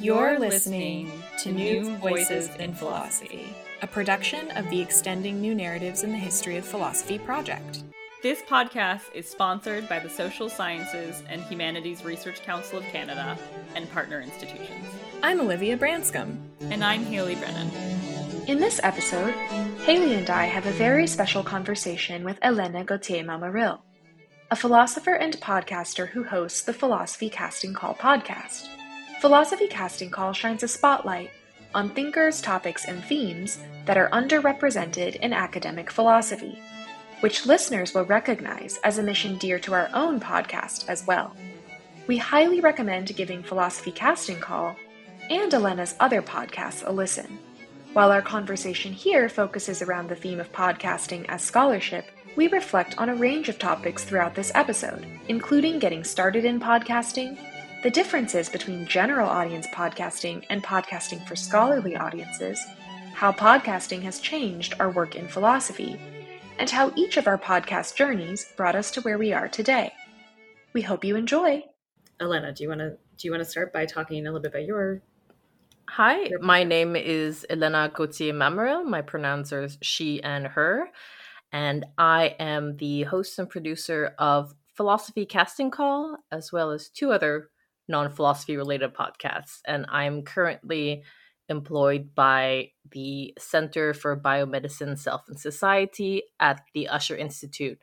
You're listening to New Voices in Philosophy, a production of the Extending New Narratives in the History of Philosophy project. This podcast is sponsored by the Social Sciences and Humanities Research Council of Canada and partner institutions. I'm Olivia Branscombe. And I'm Haley Brennan. In this episode, Haley and I have a very special conversation with Elena Gauthier-Mamaril, a philosopher and podcaster who hosts the Philosophy Casting Call podcast. Philosophy Casting Call shines a spotlight on thinkers, topics, and themes that are underrepresented in academic philosophy, which listeners will recognize as a mission dear to our own podcast as well. We highly recommend giving Philosophy Casting Call and Elena's other podcasts a listen. While our conversation here focuses around the theme of podcasting as scholarship, we reflect on a range of topics throughout this episode, including getting started in podcasting, the differences between general audience podcasting and podcasting for scholarly audiences, how podcasting has changed our work in philosophy, and how each of our podcast journeys brought us to where we are today. We hope you enjoy. Elena, do you want to start by talking a little bit about your... Hi, my name is Elena Gauthier-Mamaril. My pronouns are she and her. And I am the host and producer of Philosophy Casting Call, as well as two other non-philosophy related podcasts. And I'm currently employed by the Center for Biomedicine, Self and Society at the Usher Institute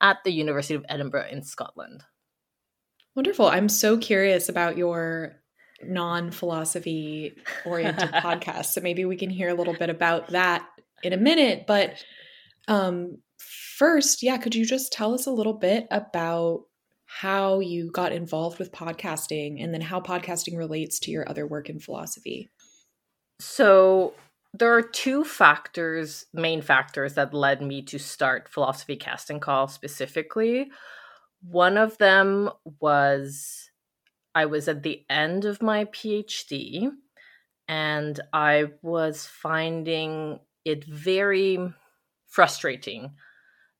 at the University of Edinburgh in Scotland. Wonderful. I'm so curious about your non-philosophy oriented podcast. So maybe we can hear a little bit about that in a minute. But first, could you just tell us a little bit about how you got involved with podcasting and then how podcasting relates to your other work in philosophy? So there are two main factors that led me to start Philosophy Casting Call specifically. One of them was I was at the end of my PhD, and I was finding it very frustrating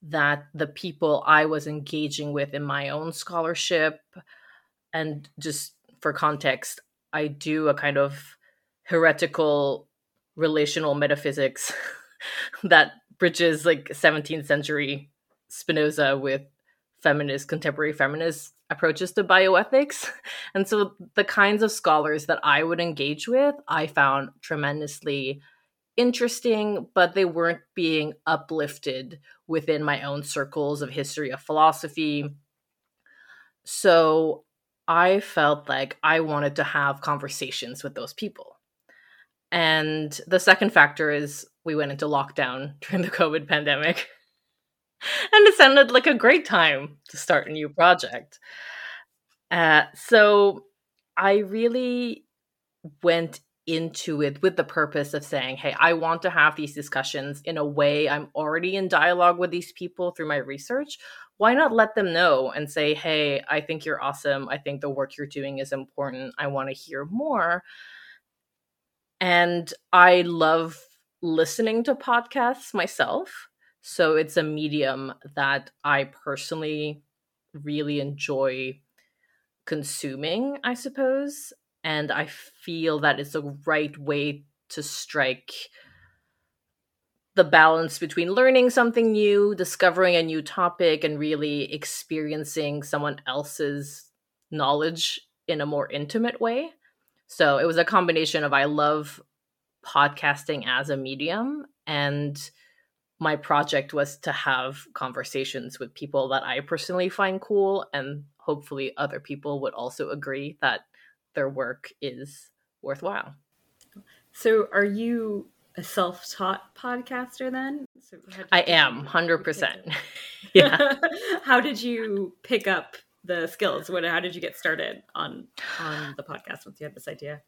that the people I was engaging with in my own scholarship, and just for context, I do a kind of heretical relational metaphysics that bridges like 17th century Spinoza with contemporary feminist approaches to bioethics. And so the kinds of scholars that I would engage with, I found tremendously interesting, but they weren't being uplifted within my own circles of history of philosophy. So I felt like I wanted to have conversations with those people. And the second factor is we went into lockdown during the COVID pandemic. And it sounded like a great time to start a new project. So I really went into it with the purpose of saying, hey, I want to have these discussions in a way I'm already in dialogue with these people through my research. Why not let them know and say, hey, I think you're awesome. I think the work you're doing is important. I want to hear more. And I love listening to podcasts myself. So it's a medium that I personally really enjoy consuming, I suppose. And I feel that it's the right way to strike the balance between learning something new, discovering a new topic, and really experiencing someone else's knowledge in a more intimate way. So it was a combination of I love podcasting as a medium, and my project was to have conversations with people that I personally find cool, and hopefully other people would also agree that their work is worthwhile. So are you a self-taught podcaster then? So I am, 100%. Yeah. How did you pick up the skills? How did you get started on the podcast once you had this idea?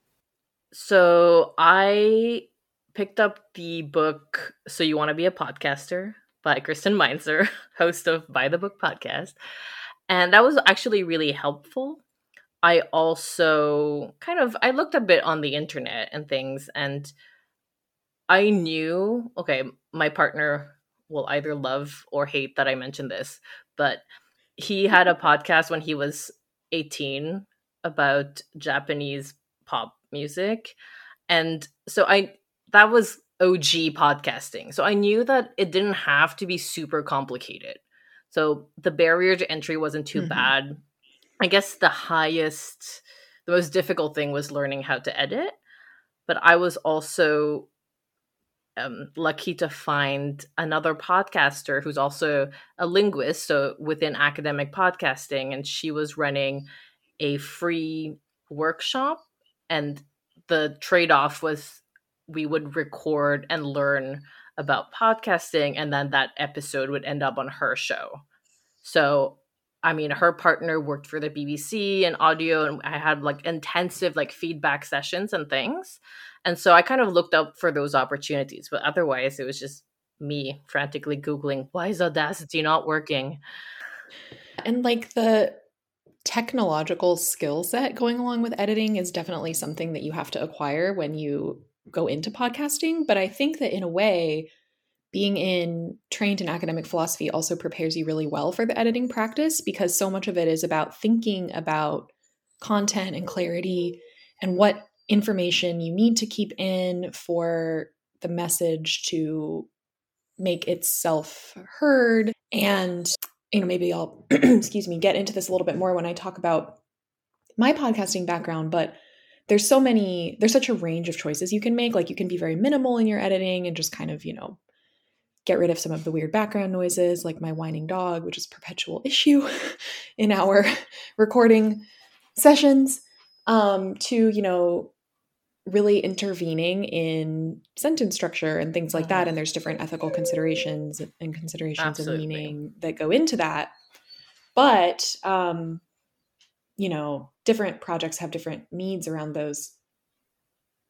So I picked up the book So You Want to Be a Podcaster by Kristen Meinzer, host of By the Book podcast. And that was actually really helpful. I also I looked a bit on the internet and things, and I knew, okay, my partner will either love or hate that I mentioned this, but he had a podcast when he was 18 about Japanese pop music. And so that was OG podcasting. So I knew that it didn't have to be super complicated. So the barrier to entry wasn't too bad. I guess the most difficult thing was learning how to edit. But I was also lucky to find another podcaster who's also a linguist, so within academic podcasting, and she was running a free workshop, and the trade-off was we would record and learn about podcasting, and then that episode would end up on her show. So I mean, her partner worked for the BBC and audio, and I had intensive feedback sessions and things. And so I kind of looked up for those opportunities, but otherwise it was just me frantically Googling, why is Audacity not working? And the technological skill set going along with editing is definitely something that you have to acquire when you go into podcasting. But I think that in a way, trained in academic philosophy also prepares you really well for the editing practice, because so much of it is about thinking about content and clarity and what information you need to keep in for the message to make itself heard. And, maybe I'll, get into this a little bit more when I talk about my podcasting background, but there's such a range of choices you can make. You can be very minimal in your editing and just kind of, get rid of some of the weird background noises, like my whining dog, which is a perpetual issue in our recording sessions, to, really intervening in sentence structure and things like that. And there's different ethical considerations and Absolutely. And meaning that go into that. But, different projects have different needs around those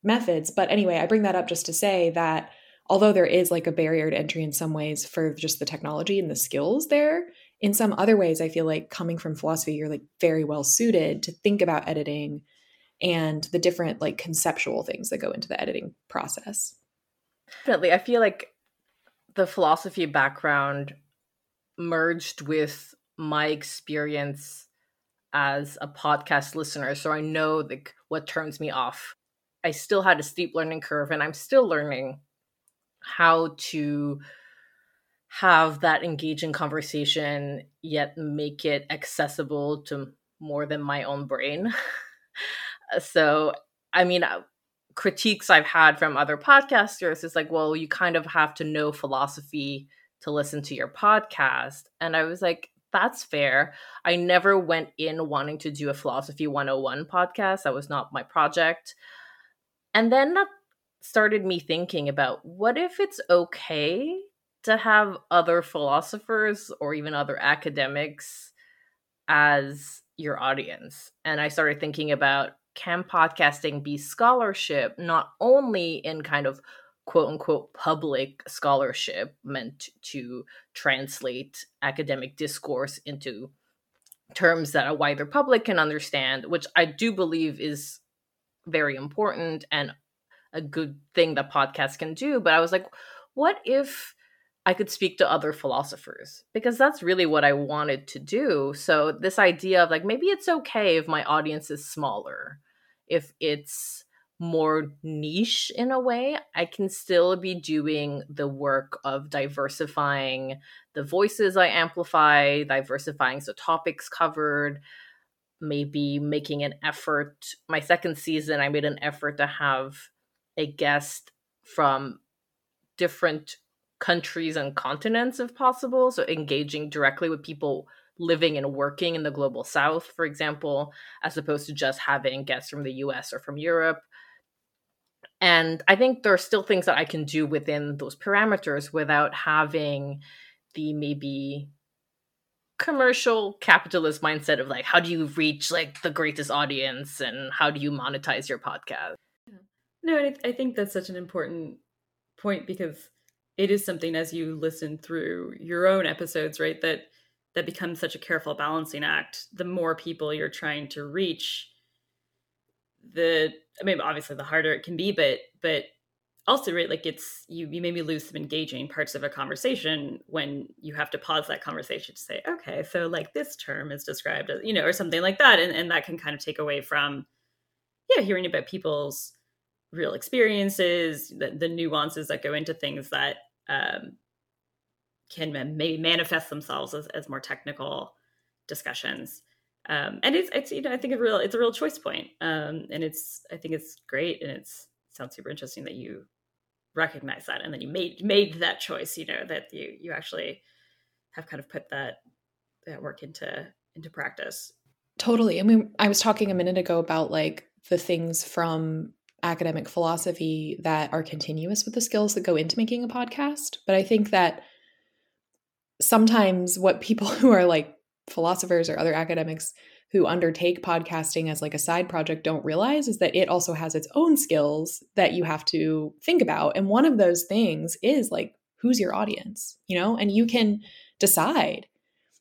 methods. But anyway, I bring that up just to say that although there is a barrier to entry in some ways for just the technology and the skills there, in some other ways, I feel coming from philosophy, you're very well suited to think about editing and the different conceptual things that go into the editing process. Definitely. I feel the philosophy background merged with my experience as a podcast listener. So I know what turns me off. I still had a steep learning curve, and I'm still learning how to have that engaging conversation, yet make it accessible to more than my own brain. So, critiques I've had from other podcasters is you kind of have to know philosophy to listen to your podcast. And I was that's fair. I never went in wanting to do a Philosophy 101 podcast. That was not my project. And then that started me thinking about, what if it's okay to have other philosophers or even other academics as your audience? And I started thinking about, can podcasting be scholarship, not only in kind of quote unquote public scholarship meant to translate academic discourse into terms that a wider public can understand, which I do believe is very important and a good thing that podcasts can do. But I was what if I could speak to other philosophers? Because that's really what I wanted to do. So this idea of maybe it's okay if my audience is smaller, if it's more niche in a way, I can still be doing the work of diversifying the voices I amplify, diversifying the topics covered, maybe making an effort. My second season, I made an effort to have a guest from different countries and continents if possible. So engaging directly with people living and working in the global south, for example, as opposed to just having guests from the US or from Europe. And I think there are still things that I can do within those parameters without having the maybe commercial capitalist mindset of how do you reach the greatest audience and how do you monetize your podcast? No, and I think that's such an important point, because it is something as you listen through your own episodes, right, that becomes such a careful balancing act. The more people you're trying to reach, obviously the harder it can be, but also, right, it's you maybe lose some engaging parts of a conversation when you have to pause that conversation to say, okay, so this term is described as, or something like that, and that can kind of take away from hearing about people's real experiences, the nuances that go into things that can manifest themselves as more technical discussions. And it's I think it's a real choice point. And I think it's great, and it sounds super interesting that you recognize that and then you made that choice, that you actually have kind of put that work into practice. Totally. I mean, I was talking a minute ago about like the things from academic philosophy that are continuous with the skills that go into making a podcast. But I think that sometimes what people who are like philosophers or other academics who undertake podcasting as like a side project don't realize is that it also has its own skills that you have to think about. And one of those things is like, who's your audience, and you can decide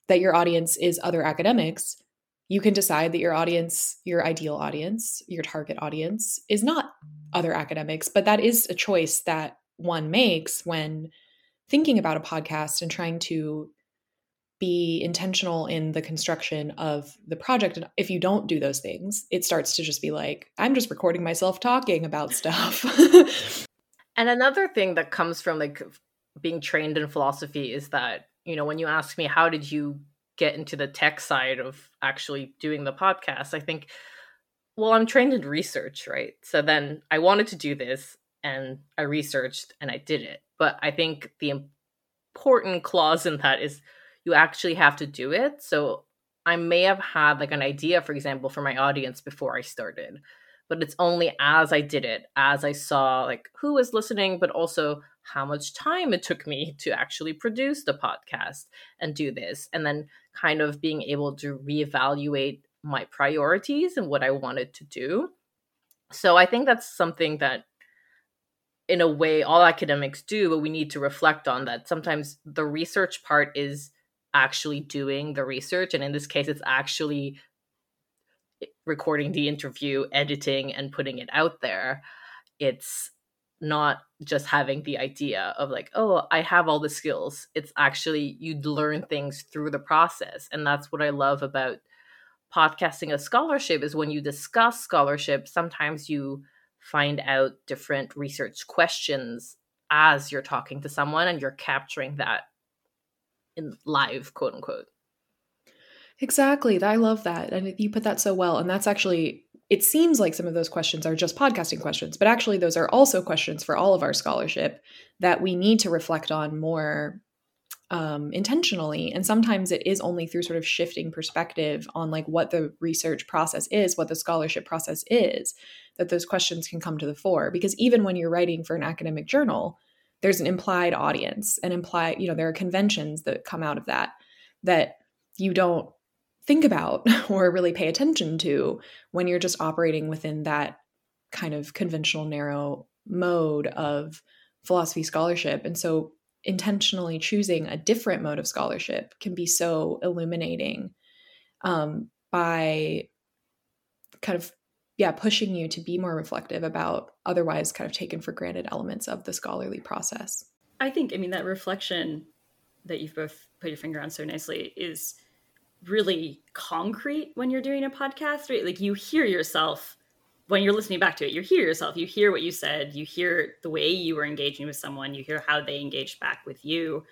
that your audience is other academics. You can decide that your audience, your ideal audience, your target audience is not other academics, but that is a choice that one makes when thinking about a podcast and trying to be intentional in the construction of the project. And if you don't do those things, it starts to just be like, I'm just recording myself talking about stuff. And another thing that comes from like being trained in philosophy is that, when you ask me, how did you get into the tech side of actually doing the podcast? I think, well, I'm trained in research, right? So then I wanted to do this and I researched and I did it. But I think the important clause in that is you actually have to do it. So I may have had like an idea, for example, for my audience before I started, but it's only as I did it, as I saw like who was listening, but also how much time it took me to actually produce the podcast and do this. And then kind of being able to reevaluate my priorities and what I wanted to do. So I think that's something that in a way all academics do, but we need to reflect on that. Sometimes the research part is actually doing the research. And in this case, it's actually recording the interview, editing, and putting it out there. It's not just having the idea of like, oh, I have all the skills. It's actually you'd learn things through the process. And that's what I love about podcasting as scholarship is when you discuss scholarship, sometimes you find out different research questions as you're talking to someone and you're capturing that in live, quote unquote. Exactly. I love that. And you put that so well. And that's actually, it seems like some of those questions are just podcasting questions, but actually those are also questions for all of our scholarship that we need to reflect on more intentionally. And sometimes it is only through sort of shifting perspective on like what the research process is, what the scholarship process is, that those questions can come to the fore. Because even when you're writing for an academic journal, there's an implied audience and implied, there are conventions that come out of that you don't think about or really pay attention to when you're just operating within that kind of conventional narrow mode of philosophy scholarship. And so intentionally choosing a different mode of scholarship can be so illuminating by kind of pushing you to be more reflective about otherwise kind of taken for granted elements of the scholarly process. I think, that reflection that you've both put your finger on so nicely is really concrete when you're doing a podcast, right? Like you hear yourself when you're listening back to it, you hear yourself, you hear what you said, you hear the way you were engaging with someone, you hear how they engaged back with you.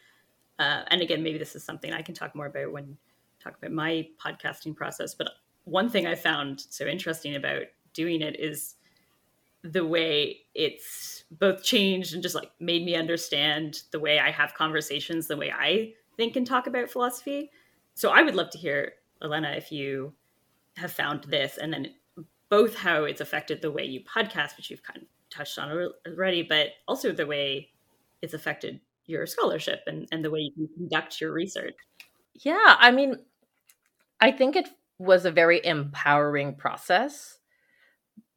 And again, maybe this is something I can talk more about when I talk about my podcasting process, but one thing I found so interesting about doing it is the way it's both changed and just like made me understand the way I have conversations, the way I think and talk about philosophy. So I would love to hear, Elena, if you have found this and then both how it's affected the way you podcast, which you've kind of touched on already, but also the way it's affected your scholarship and the way you can conduct your research. Yeah, I think it was a very empowering process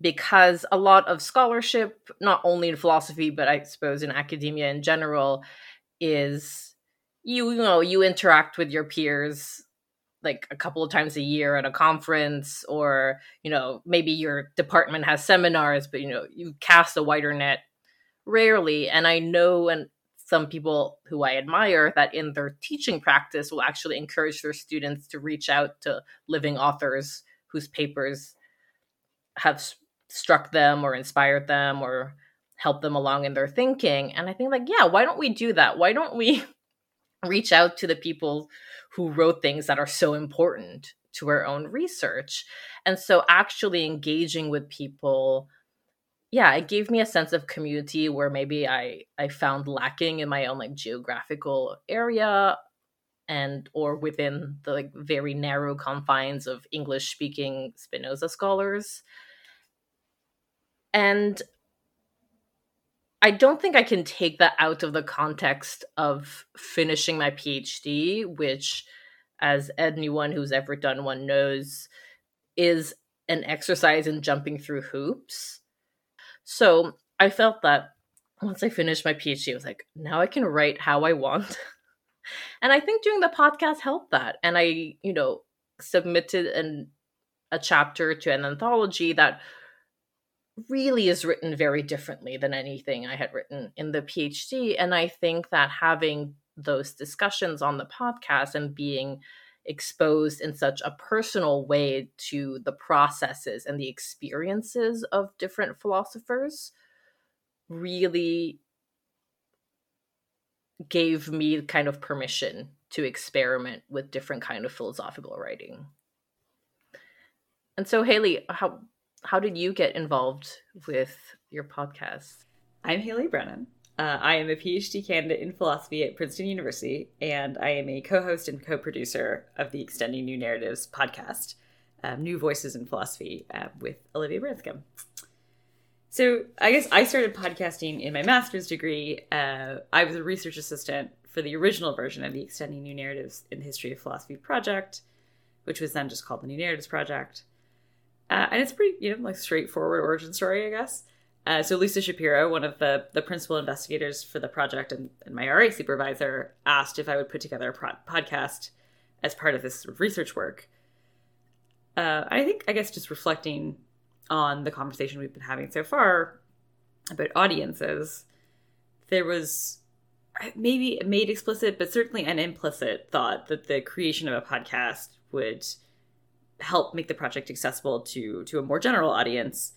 because a lot of scholarship, not only in philosophy, but I suppose in academia in general, is you interact with your peers like a couple of times a year at a conference, or, maybe your department has seminars, but, you cast a wider net rarely. And I know, and some people who I admire that in their teaching practice will actually encourage their students to reach out to living authors whose papers have struck them or inspired them or helped them along in their thinking. And I think like, yeah, why don't we do that? Why don't we reach out to the people who wrote things that are so important to our own research? And so actually engaging with people, yeah, it gave me a sense of community where maybe I found lacking in my own like geographical area and or within the like very narrow confines of English-speaking Spinoza scholars. And I don't think I can take that out of the context of finishing my PhD, which, as anyone who's ever done one knows, is an exercise in jumping through hoops. So I felt that once I finished my PhD, I was like, now I can write how I want. And I think doing the podcast helped that. And I, you know, submitted a chapter to an anthology that really is written very differently than anything I had written in the PhD. And I think that having those discussions on the podcast and being exposed in such a personal way to the processes and the experiences of different philosophers really gave me kind of permission to experiment with different kind of philosophical writing. And so, Haley, how did you get involved with your podcast? I'm Haley Brennan. I am a PhD candidate in philosophy at Princeton University, and I am a co-host and co-producer of the Extending New Narratives podcast, New Voices in Philosophy, with Olivia Branscombe. So I guess I started podcasting in my master's degree. I was a research assistant for the original version of the Extending New Narratives in the History of Philosophy project, which was then just called the New Narratives Project. And it's pretty, like straightforward origin story, I guess. So Lisa Shapiro, one of the principal investigators for the project and my RA supervisor, asked if I would put together a podcast as part of this research work. I guess just reflecting on the conversation we've been having so far about audiences, there was maybe made explicit, but certainly an implicit thought that the creation of a podcast would help make the project accessible to a more general audience,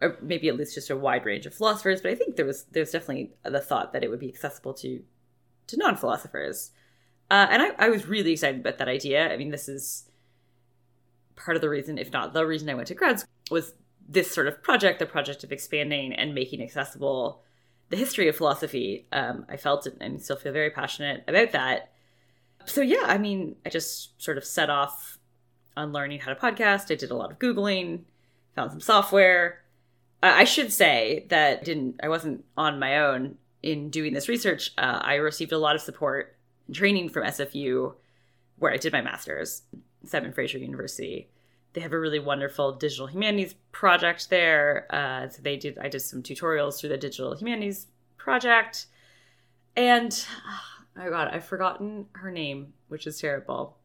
or maybe at least just a wide range of philosophers. But I think there's definitely the thought that it would be accessible to non-philosophers. And I was really excited about that idea. I mean, this is part of the reason, if not the reason I went to grad school, was this sort of project, the project of expanding and making accessible the history of philosophy. I felt and still feel very passionate about that. So yeah, I mean, I just sort of set off on learning how to podcast. I did a lot of Googling, found some software. I should say that I wasn't on my own in doing this research. I received a lot of support and training from SFU, where I did my master's, Simon Fraser University. They have a really wonderful digital humanities project there. I did some tutorials through the digital humanities project. And, oh my God, I've forgotten her name, which is terrible.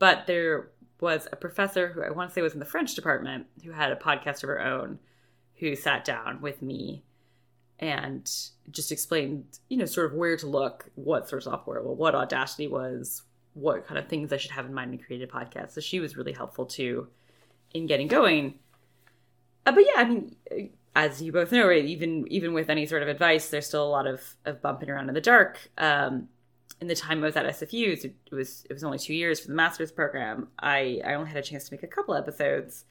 But there was a professor who I want to say was in the French department who had a podcast of her own, who sat down with me and just explained, sort of where to look, what sort of software, what Audacity was, what kind of things I should have in mind in creating a podcast. So she was really helpful too in getting going. But yeah, I mean, as you both know, right, even with any sort of advice, there's still a lot of bumping around in the dark. In the time I was at SFU, it was only 2 years for the master's program. I only had a chance to make a couple episodes.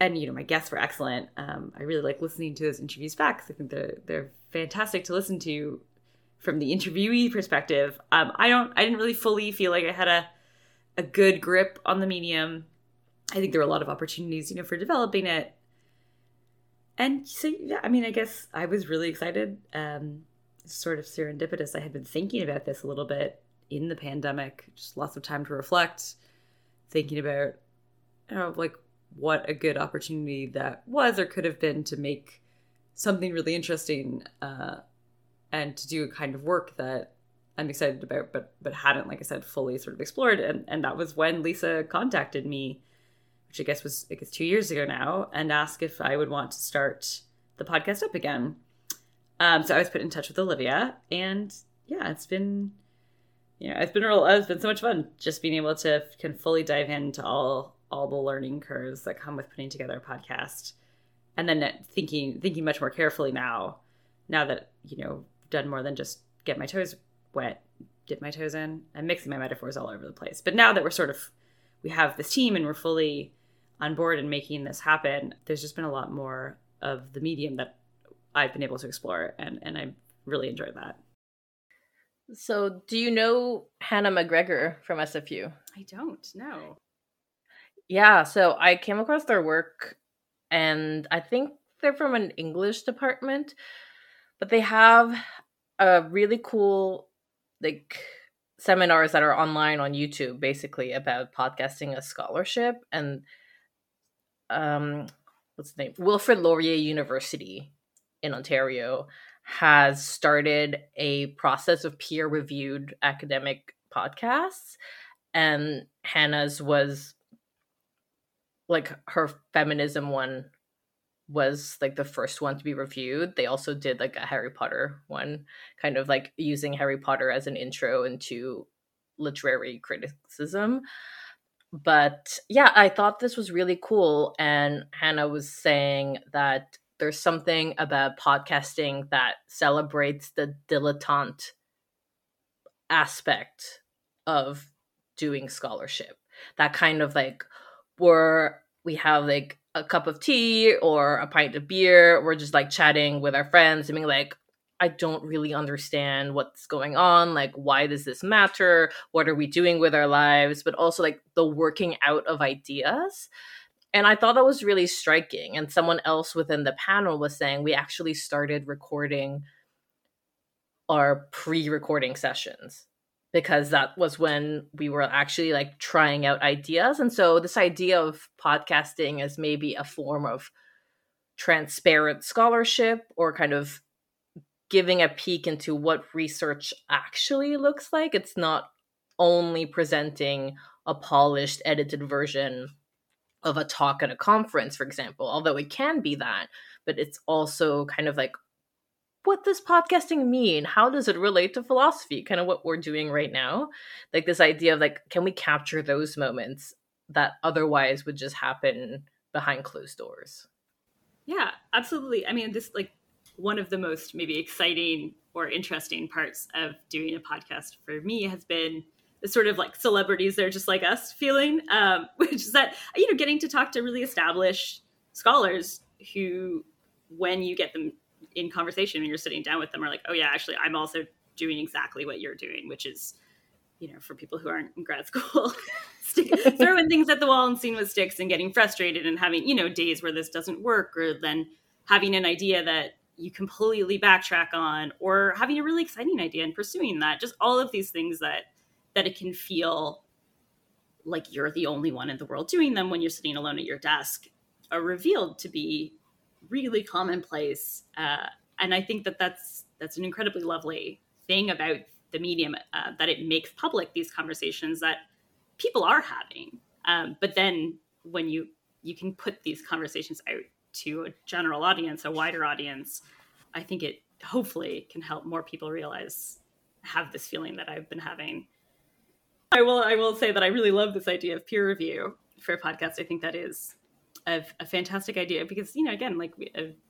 And, my guests were excellent. I really like listening to those interviews back, because I think they're fantastic to listen to from the interviewee perspective. I didn't really fully feel like I had a good grip on the medium. I think there were a lot of opportunities, for developing it. And so, yeah, I mean, I guess I was really excited. Sort of serendipitous. I had been thinking about this a little bit in the pandemic, just lots of time to reflect, thinking about, what a good opportunity that was or could have been to make something really interesting and to do a kind of work that I'm excited about but hadn't, like I said, fully sort of explored. And that was when Lisa contacted me, which I guess was 2 years ago now, and asked if I would want to start the podcast up again. So I was put in touch with Olivia, and yeah, it's been so much fun just being able to fully dive into all the learning curves that come with putting together a podcast. And then thinking much more carefully now that, you know, done more than just get my toes wet, dip my toes in. I'm mixing my metaphors all over the place. But now that we're sort of, we have this team and we're fully on board and making this happen, there's just been a lot more of the medium that I've been able to explore. And I really enjoyed that. So do you know Hannah McGregor from SFU? I don't, no. Yeah, so I came across their work and I think they're from an English department, but they have a really cool like seminars that are online on YouTube basically about podcasting as scholarship, and what's the name? Wilfrid Laurier University in Ontario has started a process of peer-reviewed academic podcasts, and Hannah's was like her feminism one was like the first one to be reviewed. They also did like a Harry Potter one, kind of like using Harry Potter as an intro into literary criticism. But yeah, I thought this was really cool. And Hannah was saying that there's something about podcasting that celebrates the dilettante aspect of doing scholarship. That kind of like, where we have like a cup of tea or a pint of beer, we're just like chatting with our friends and being like, I don't really understand what's going on. Like, why does this matter? What are we doing with our lives? But also like the working out of ideas. And I thought that was really striking. And someone else within the panel was saying, we actually started recording our pre-recording sessions, because that was when we were actually like trying out ideas. And so this idea of podcasting as maybe a form of transparent scholarship, or kind of giving a peek into what research actually looks like. It's not only presenting a polished, edited version of a talk at a conference, for example, although it can be that, but it's also kind of like, what does podcasting mean? How does it relate to philosophy? Kind of what we're doing right now. Like this idea of like, can we capture those moments that otherwise would just happen behind closed doors? Yeah, absolutely. I mean, this like one of the most maybe exciting or interesting parts of doing a podcast for me has been the sort of like celebrities, they're just like us feeling, which is that, you know, getting to talk to really established scholars who, when you get them in conversation and you're sitting down with them, are like, oh yeah, actually I'm also doing exactly what you're doing, which is, you know, for people who aren't in grad school, throwing things at the wall and seeing with sticks and getting frustrated and having, you know, days where this doesn't work, or then having an idea that you completely backtrack on, or having a really exciting idea and pursuing that. Just all of these things that it can feel like you're the only one in the world doing them when you're sitting alone at your desk are revealed to be really commonplace. And I think that that's an incredibly lovely thing about the medium, that it makes public these conversations that people are having. But then when you can put these conversations out to a general audience, a wider audience, I think it hopefully can help more people realize, have this feeling that I've been having. I will say that I really love this idea of peer review for a podcast. I think that is a fantastic idea, because, you know, again, like,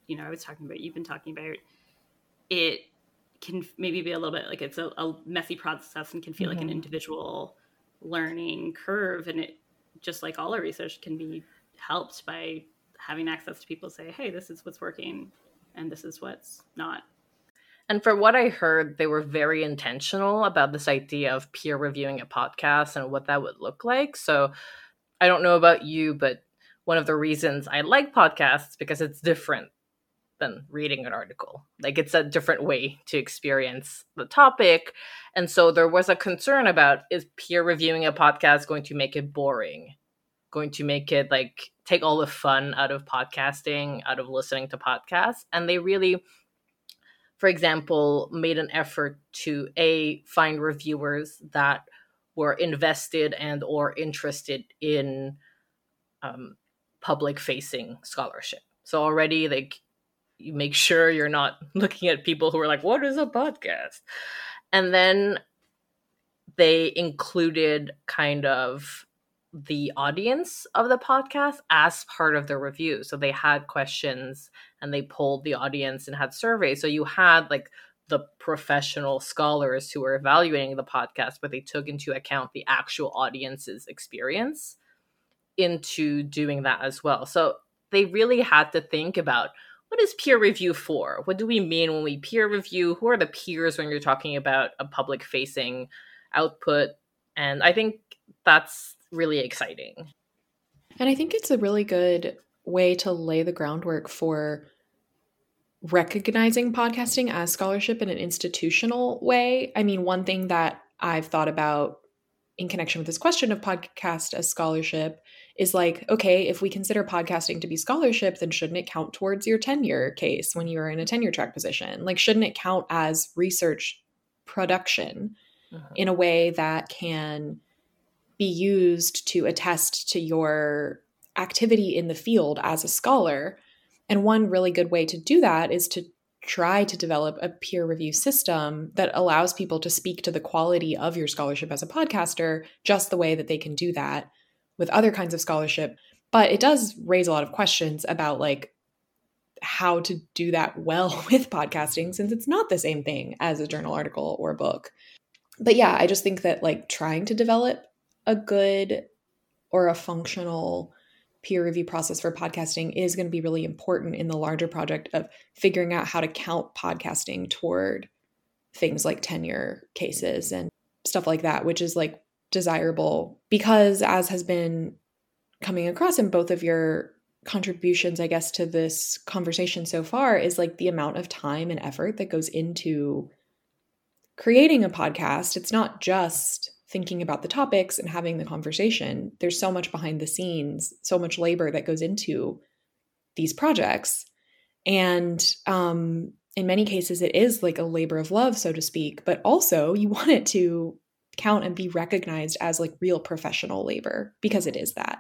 you know, I was talking about, you've been talking about, it can maybe be a little bit like it's a messy process and can feel like an individual learning curve. And it, just like all our research, can be helped by having access to people say, hey, this is what's working and this is what's not. And from what I heard, they were very intentional about this idea of peer reviewing a podcast and what that would look like. So I don't know about you, but one of the reasons I like podcasts, because it's different than reading an article. Like, it's a different way to experience the topic. And so there was a concern about, is peer reviewing a podcast going to make it boring? Going to make it like take all the fun out of podcasting, out of listening to podcasts? And they really, for example, made an effort to find reviewers that were invested and or interested in public-facing scholarship. So already, like, you make sure you're not looking at people who are like, what is a podcast? And then they included kind of the audience of the podcast as part of the review. So they had questions and they polled the audience and had surveys. So you had like the professional scholars who were evaluating the podcast, but they took into account the actual audience's experience into doing that as well. So they really had to think about, what is peer review for? What do we mean when we peer review? Who are the peers when you're talking about a public-facing output? And I think that's really exciting. And I think it's a really good way to lay the groundwork for recognizing podcasting as scholarship in an institutional way. I mean, one thing that I've thought about in connection with this question of podcast as scholarship is like, okay, if we consider podcasting to be scholarship, then shouldn't it count towards your tenure case when you're in a tenure track position? Like, shouldn't it count as research production in a way that can be used to attest to your activity in the field as a scholar? And one really good way to do that is to try to develop a peer review system that allows people to speak to the quality of your scholarship as a podcaster, just the way that they can do that with other kinds of scholarship. But it does raise a lot of questions about like how to do that well with podcasting, since it's not the same thing as a journal article or a book. But yeah, I just think that like trying to develop a good or a functional peer review process for podcasting is going to be really important in the larger project of figuring out how to count podcasting toward things like tenure cases and stuff like that, which is like desirable because, as has been coming across in both of your contributions, I guess, to this conversation so far, is like the amount of time and effort that goes into creating a podcast. It's not just thinking about the topics and having the conversation. There's so much behind the scenes, so much labor that goes into these projects. And in many cases, it is like a labor of love, so to speak, but also you want it to count and be recognized as like real professional labor, because it is that.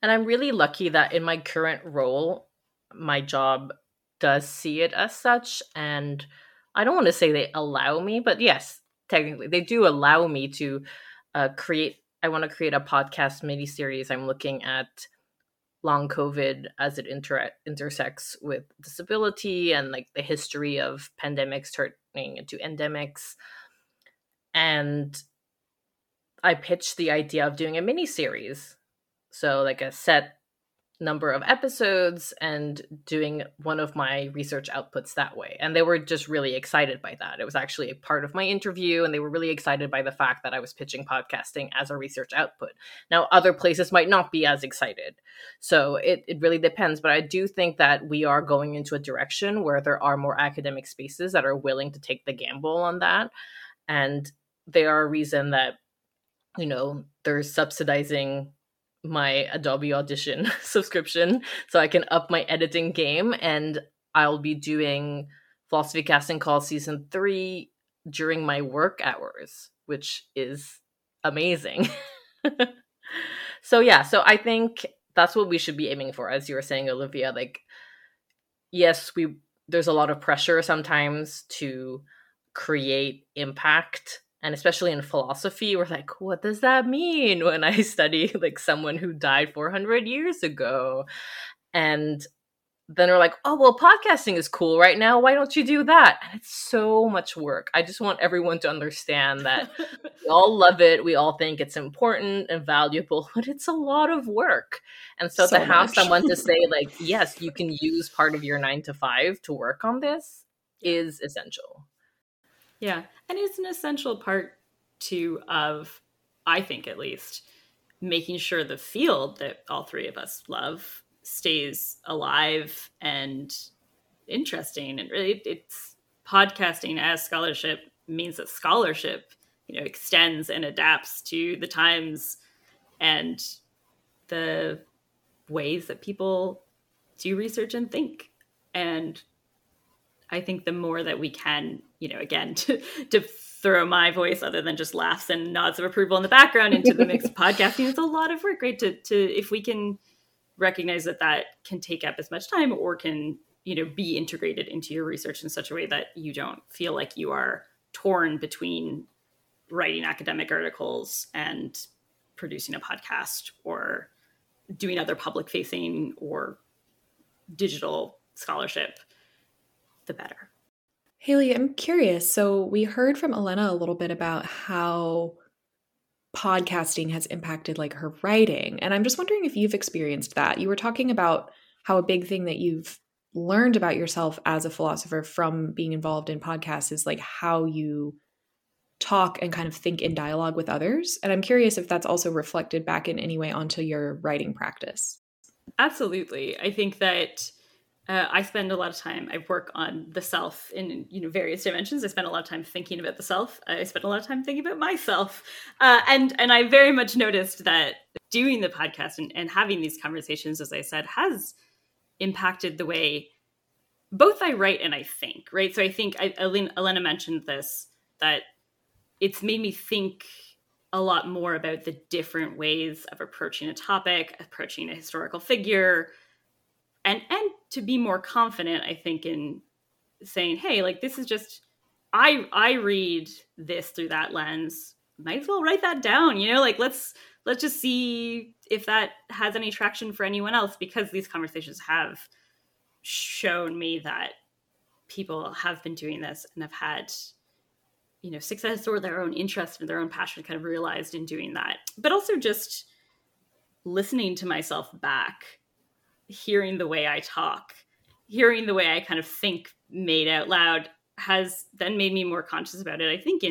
And I'm really lucky that in my current role, my job does see it as such. And I don't want to say they allow me, but yes, technically, they do allow me to I want to create a podcast miniseries. I'm looking at long COVID as it intersects with disability and like the history of pandemics turning into endemics. And I pitched the idea of doing a miniseries. So like a set number of episodes and doing one of my research outputs that way. And they were just really excited by that. It was actually a part of my interview, and they were really excited by the fact that I was pitching podcasting as a research output. Now, other places might not be as excited. So it really depends. But I do think that we are going into a direction where there are more academic spaces that are willing to take the gamble on that. And they are a reason that, you know, they're subsidizing my Adobe Audition subscription so I can up my editing game. And I'll be doing Philosophy Casting Call Season 3 during my work hours, which is amazing. So yeah, so I think that's what we should be aiming for, as you were saying, Olivia. Like, yes, there's a lot of pressure sometimes to create impact. And especially in philosophy, we're like, what does that mean when I study like someone who died 400 years ago? And then we're like, oh, well, podcasting is cool right now. Why don't you do that? And it's so much work. I just want everyone to understand that we all love it. We all think it's important and valuable, but it's a lot of work. And so to have someone to say like, yes, you can use part of your 9-to-5 to work on this is essential. Yeah, and it's an essential part too of, I think at least, making sure the field that all three of us love stays alive and interesting. And really, it's podcasting as scholarship means that scholarship, you know, extends and adapts to the times and the ways that people do research and think. And I think the more that we can, you know, again, to throw my voice other than just laughs and nods of approval in the background into the mix of podcasting, it's a lot of work, right? If we can recognize that can take up as much time or can, you know, be integrated into your research in such a way that you don't feel like you are torn between writing academic articles and producing a podcast or doing other public facing or digital scholarship, the better. Haley, I'm curious. So we heard from Elena a little bit about how podcasting has impacted like her writing. And I'm just wondering if you've experienced that. You were talking about how a big thing that you've learned about yourself as a philosopher from being involved in podcasts is like how you talk and kind of think in dialogue with others. And I'm curious if that's also reflected back in any way onto your writing practice. Absolutely. I think that I spend a lot of time, I work on the self in, you know, various dimensions. I spend a lot of time thinking about the self. I spend a lot of time thinking about myself. And I very much noticed that doing the podcast and having these conversations, as I said, has impacted the way both I write and I think, right? So I think Elena mentioned this, that it's made me think a lot more about the different ways of approaching a topic, approaching a historical figure, and to be more confident, I think, in saying, hey, like this is just, I read this through that lens, might as well write that down, you know, like let's just see if that has any traction for anyone else, because these conversations have shown me that people have been doing this and have had, you know, success or their own interest and their own passion kind of realized in doing that. But also just listening to myself back, hearing the way I talk, hearing the way I kind of think made out loud has then made me more conscious about it. I think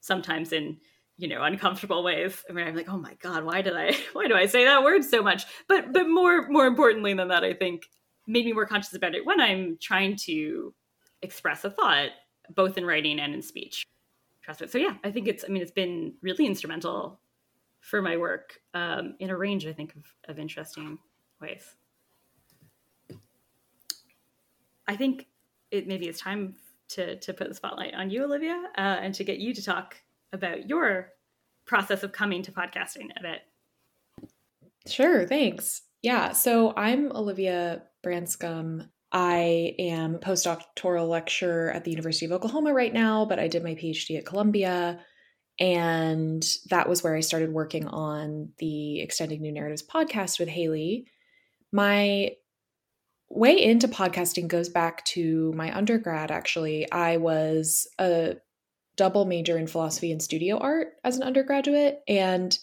sometimes in, you know, uncomfortable ways. I mean, I'm like, oh my God, why do I say that word so much? But more importantly than that, I think made me more conscious about it when I'm trying to express a thought, both in writing and in speech. So yeah, I think it's been really instrumental for my work in a range, I think, of interesting ways. I think maybe it's time to put the spotlight on you, Olivia, and to get you to talk about your process of coming to podcasting a bit. Sure, thanks. Yeah, so I'm Olivia Branscombe. I am a postdoctoral lecturer at the University of Oklahoma right now, but I did my PhD at Columbia, and that was where I started working on the Extending New Narratives podcast with Haley. My way into podcasting goes back to my undergrad, actually. I was a double major in philosophy and studio art as an undergraduate. And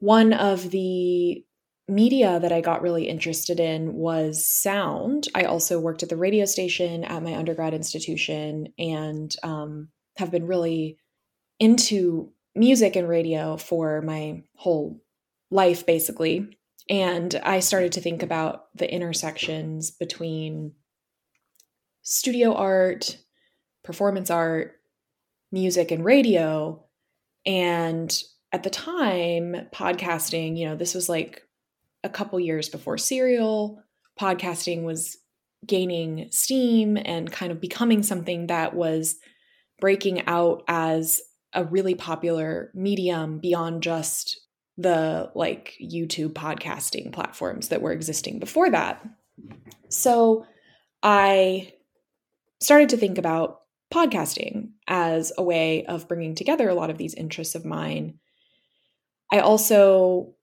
one of the media that I got really interested in was sound. I also worked at the radio station at my undergrad institution and have been really into music and radio for my whole life, basically. And I started to think about the intersections between studio art, performance art, music and radio. And at the time, podcasting, you know, this was like a couple years before Serial, podcasting was gaining steam and kind of becoming something that was breaking out as a really popular medium beyond just the like YouTube podcasting platforms that were existing before that. So I started to think about podcasting as a way of bringing together a lot of these interests of mine. I also,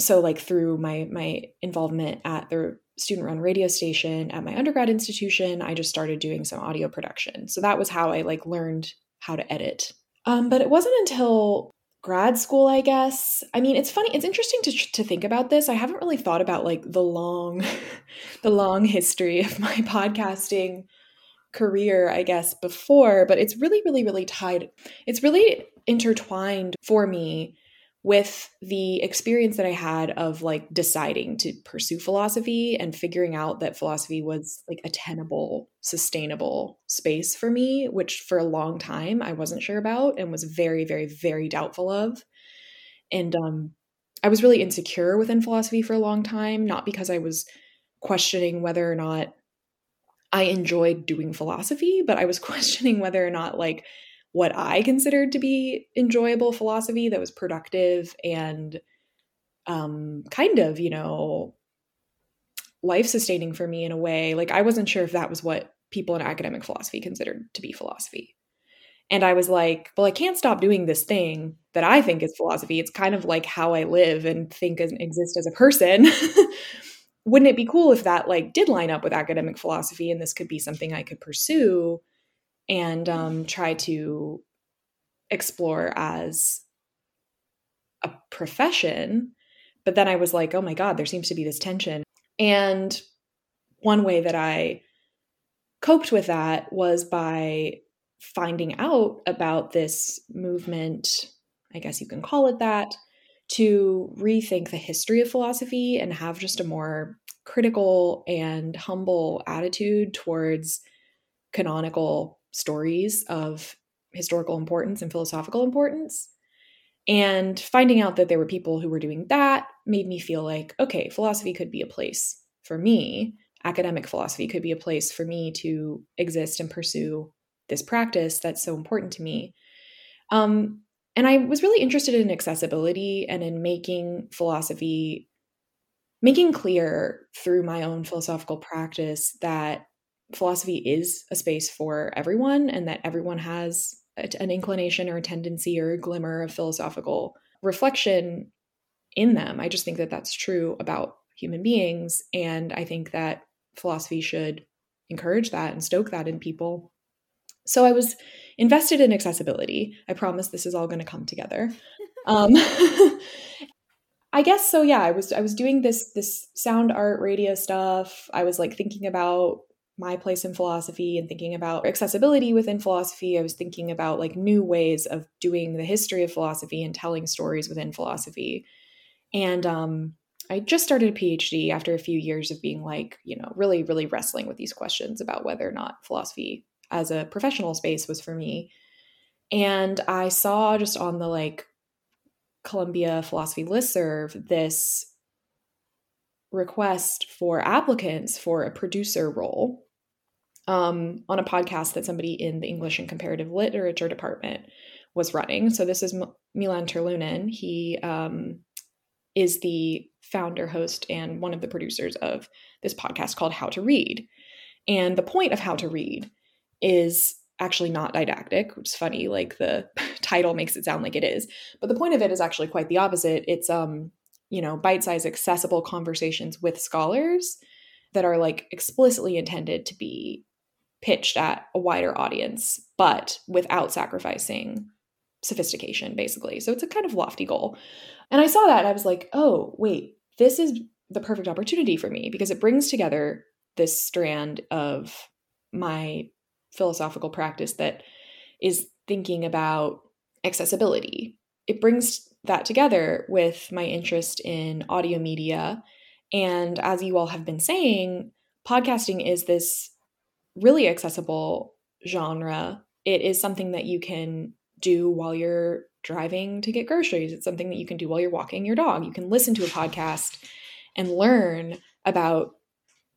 so like through my involvement at the student-run radio station at my undergrad institution, I just started doing some audio production. So that was how I like learned how to edit. But it wasn't until grad school, I guess. I mean, it's funny. It's interesting to think about this. I haven't really thought about like the long history of my podcasting career, I guess, before, but it's really, really, really tied. It's really intertwined for me with the experience that I had of like deciding to pursue philosophy and figuring out that philosophy was like a tenable, sustainable space for me, which for a long time I wasn't sure about and was very, very, very doubtful of. And I was really insecure within philosophy for a long time, not because I was questioning whether or not I enjoyed doing philosophy, but I was questioning whether or not like what I considered to be enjoyable philosophy that was productive and kind of, you know, life-sustaining for me in a way. Like I wasn't sure if that was what people in academic philosophy considered to be philosophy. And I was like, well, I can't stop doing this thing that I think is philosophy. It's kind of like how I live and think and exist as a person. Wouldn't it be cool if that like did line up with academic philosophy and this could be something I could pursue and try to explore as a profession? But then I was like, oh my God, there seems to be this tension. And one way that I coped with that was by finding out about this movement, I guess you can call it that, to rethink the history of philosophy and have just a more critical and humble attitude towards canonical stories of historical importance and philosophical importance. And finding out that there were people who were doing that made me feel like, okay, philosophy could be a place for me, academic philosophy could be a place for me to exist and pursue this practice that's so important to me. And I was really interested in accessibility and in making philosophy, making clear through my own philosophical practice that philosophy is a space for everyone and that everyone has an inclination or a tendency or a glimmer of philosophical reflection in them. I just think that that's true about human beings. And I think that philosophy should encourage that and stoke that in people. So I was invested in accessibility. I promise this is all going to come together. I guess so. Yeah, I was doing this sound art radio stuff. I was like thinking about my place in philosophy and thinking about accessibility within philosophy. I was thinking about like new ways of doing the history of philosophy and telling stories within philosophy. And I just started a PhD after a few years of being like, you know, really, really wrestling with these questions about whether or not philosophy as a professional space was for me. And I saw just on the like Columbia philosophy listserv this request for applicants for a producer role on a podcast that somebody in the English and Comparative Literature department was running. So this is Milan Terlunen. He is the founder, host, and one of the producers of this podcast called How to Read. And the point of How to Read is actually not didactic, which is funny, like the title makes it sound like it is. But the point of it is actually quite the opposite. It's, you know, bite-sized accessible conversations with scholars that are like explicitly intended to be pitched at a wider audience, but without sacrificing sophistication, basically. So it's a kind of lofty goal. And I saw that and I was like, oh, wait, this is the perfect opportunity for me because it brings together this strand of my philosophical practice that is thinking about accessibility. It brings that together with my interest in audio media. And as you all have been saying, podcasting is this really accessible genre. It is something that you can do while you're driving to get groceries. It's something that you can do while you're walking your dog. You can listen to a podcast and learn about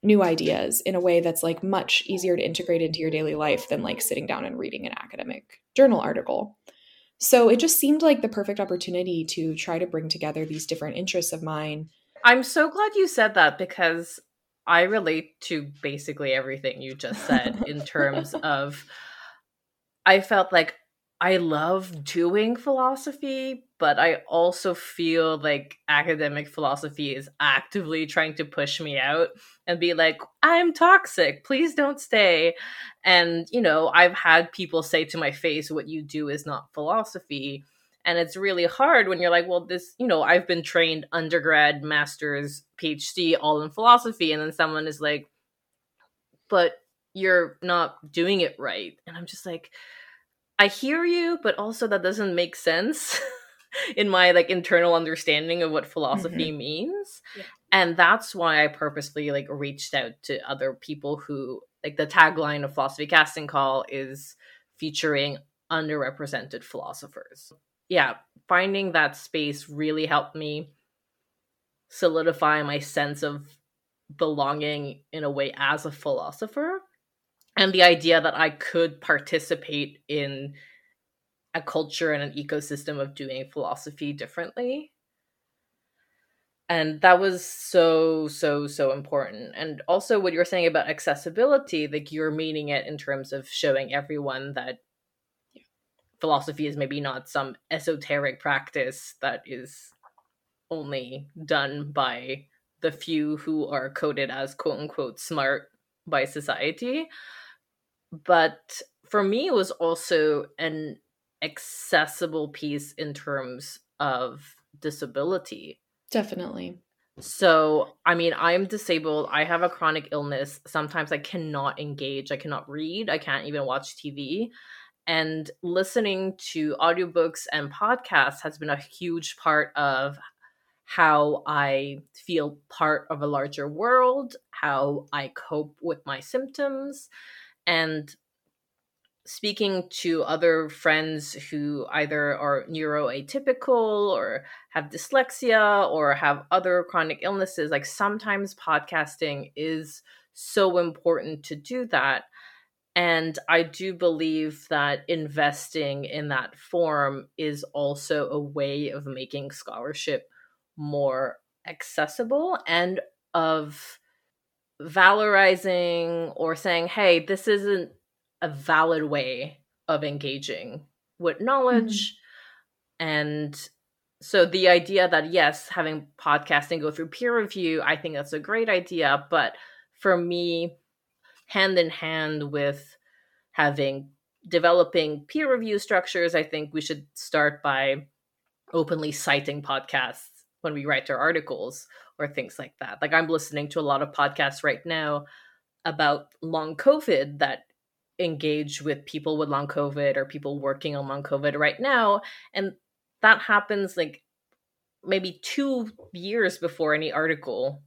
new ideas in a way that's like much easier to integrate into your daily life than like sitting down and reading an academic journal article. So it just seemed like the perfect opportunity to try to bring together these different interests of mine. I'm so glad you said that because I relate to basically everything you just said in terms of I felt like I love doing philosophy, but I also feel like academic philosophy is actively trying to push me out and be like, I'm toxic, please don't stay. And, you know, I've had people say to my face, what you do is not philosophy. And it's really hard when you're like, well, this, you know, I've been trained undergrad, master's, PhD, all in philosophy. And then someone is like, but you're not doing it right. And I'm just like, I hear you, but also that doesn't make sense in my like internal understanding of what philosophy means. Yeah. And that's why I purposely like reached out to other people who like the tagline of Philosophy Casting Call is featuring underrepresented philosophers. Yeah, finding that space really helped me solidify my sense of belonging in a way as a philosopher. And the idea that I could participate in a culture and an ecosystem of doing philosophy differently. And that was so, so, so important. And also what you were saying about accessibility, like you're meaning it in terms of showing everyone that philosophy is maybe not some esoteric practice that is only done by the few who are coded as quote unquote smart by society. But for me, it was also an accessible piece in terms of disability. Definitely. So, I mean, I'm disabled. I have a chronic illness. Sometimes I cannot engage. I cannot read. I can't even watch TV. And listening to audiobooks and podcasts has been a huge part of how I feel part of a larger world, how I cope with my symptoms. And speaking to other friends who either are neuroatypical or have dyslexia or have other chronic illnesses, like sometimes podcasting is so important to do that. And I do believe that investing in that form is also a way of making scholarship more accessible and of valorizing or saying, hey, this isn't a valid way of engaging with knowledge. Mm-hmm. And so the idea that, yes, having podcasting go through peer review, I think that's a great idea. But for me, hand in hand with developing peer review structures, I think we should start by openly citing podcasts when we write our articles or things like that. Like, I'm listening to a lot of podcasts right now about long COVID that engage with people with long COVID or people working on long COVID right now. And that happens like maybe 2 years before any article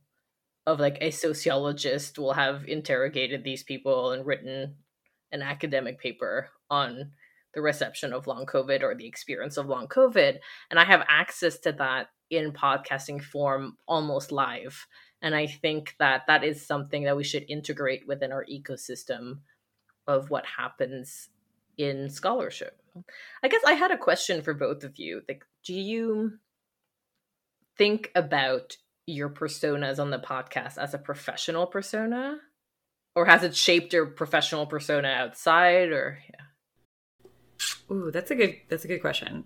of like a sociologist will have interrogated these people and written an academic paper on the reception of long COVID or the experience of long COVID. And I have access to that in podcasting form almost live. And I think that that is something that we should integrate within our ecosystem of what happens in scholarship. I guess I had a question for both of you. Like, do you think about your personas on the podcast as a professional persona, or has it shaped your professional persona outside? Or yeah. Ooh, that's a good question.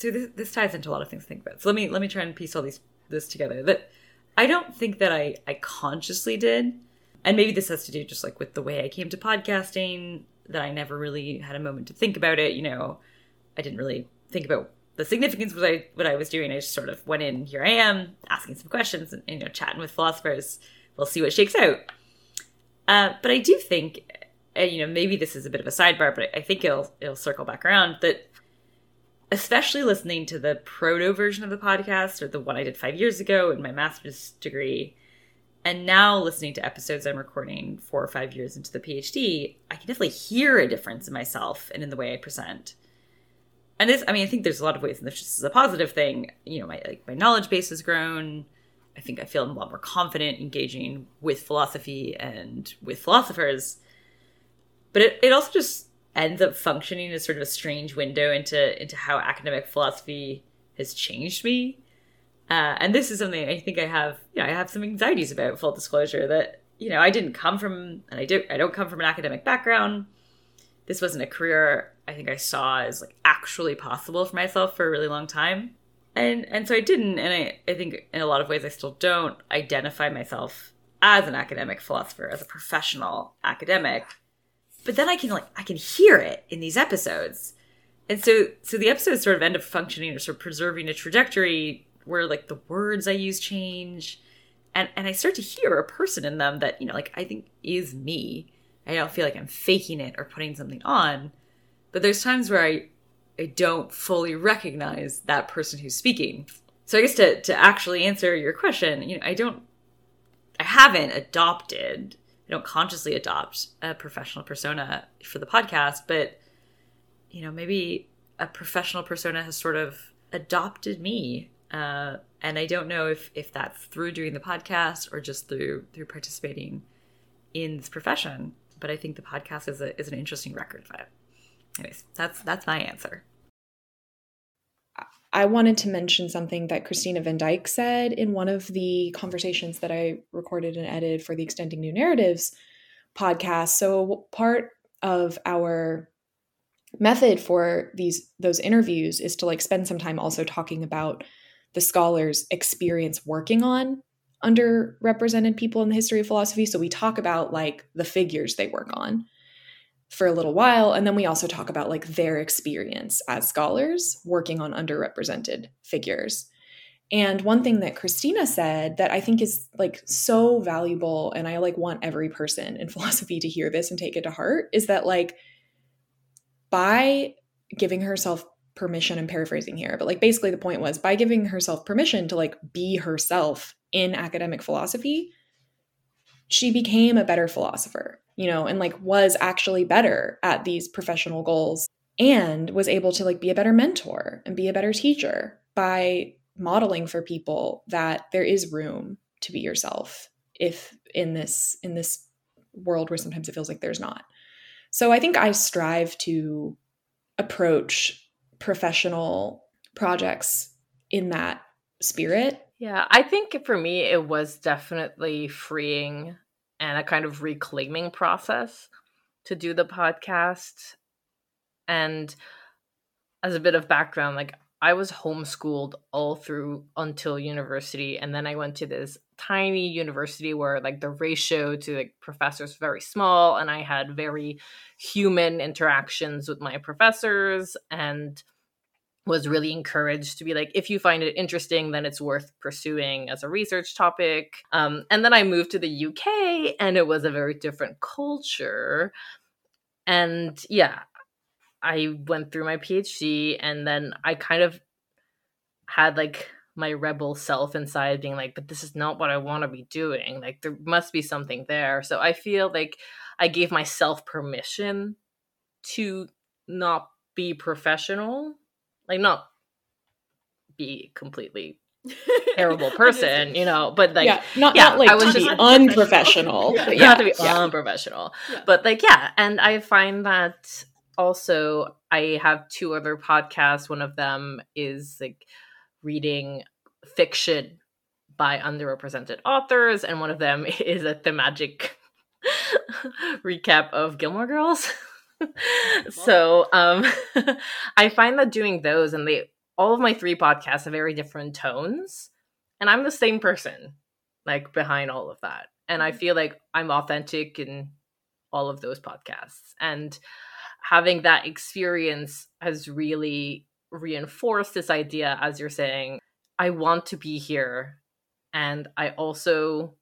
So this ties into a lot of things to think about. So let me try and piece all this together. But I don't think that I consciously did. And maybe this has to do just like with the way I came to podcasting, that I never really had a moment to think about it. You know, I didn't really think about the significance of what I was doing. I just sort of went in, here I am, asking some questions and chatting with philosophers. We'll see what shakes out. But I do think, maybe this is a bit of a sidebar, but I think it'll circle back around, that especially listening to the proto version of the podcast, or the one I did 5 years ago in my master's degree, and now listening to episodes I'm recording 4 or 5 years into the PhD, I can definitely hear a difference in myself and in the way I present. And this, I think there's a lot of ways, and this is a positive thing. You know, my knowledge base has grown. I think I feel a lot more confident engaging with philosophy and with philosophers. But it also just ends up functioning as sort of a strange window into how academic philosophy has changed me. And this is something I think I have some anxieties about, full disclosure, that, I didn't come from, and I don't come from an academic background. This wasn't a career I think I saw as like actually possible for myself for a really long time. And so I didn't, and I think in a lot of ways I still don't identify myself as an academic philosopher, as a professional academic. But then I can hear it in these episodes. And so the episodes sort of end up functioning or sort of preserving a trajectory where like the words I use change and I start to hear a person in them that, I think is me. I don't feel like I'm faking it or putting something on, but there's times where I don't fully recognize that person who's speaking. So I guess to actually answer your question, I don't consciously adopt a professional persona for the podcast, but, maybe a professional persona has sort of adopted me. And I don't know if that's through doing the podcast or just through participating in this profession, but I think the podcast is an interesting record for it. Anyways, that's my answer. I wanted to mention something that Christina Van Dyke said in one of the conversations that I recorded and edited for the Extending New Narratives podcast. So part of our method for those interviews is to like spend some time also talking about the scholar's experience working on underrepresented people in the history of philosophy. So we talk about like the figures they work on for a little while. And then we also talk about like their experience as scholars working on underrepresented figures. And one thing that Christina said that I think is like so valuable, and I like want every person in philosophy to hear this and take it to heart, is that like by giving herself permission, I'm paraphrasing here, but like basically the point was by giving herself permission to like be herself in academic philosophy, she became a better philosopher, you know, and like was actually better at these professional goals and was able to like be a better mentor and be a better teacher by modeling for people that there is room to be yourself if in this world where sometimes it feels like there's not. So I think I strive to approach professional projects in that spirit. Yeah, I think for me, it was definitely freeing and a kind of reclaiming process to do the podcast. And as a bit of background, like I was homeschooled all through until university. And then I went to this tiny university where like the ratio to like professors very small, and I had very human interactions with my professors and was really encouraged to be like, if you find it interesting, then it's worth pursuing as a research topic. And then I moved to the UK and it was a very different culture. And yeah, I went through my PhD and then I kind of had like my rebel self inside being like, but this is not what I want to be doing. Like there must be something there. So I feel like I gave myself permission to not be professional, like not be completely terrible person, you know, but like, yeah, not like I was just unprofessional. Not to be unprofessional, but like, yeah. And I find that also, I have two other podcasts. One of them is like reading fiction by underrepresented authors, and one of them is a thematic recap of Gilmore Girls. So I find that doing those, and all of my three podcasts have very different tones, and I'm the same person like behind all of that. And I feel like I'm authentic in all of those podcasts. And having that experience has really reinforced this idea, as you're saying, I want to be here. And I also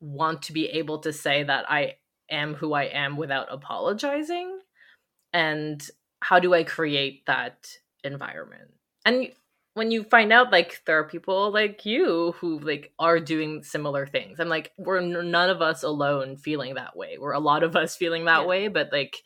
want to be able to say that I am who I am without apologizing. And how do I create that environment? And when you find out, like, there are people like you who, like, are doing similar things. I'm like, we're none of us alone feeling that way. We're a lot of us feeling that way, but, like,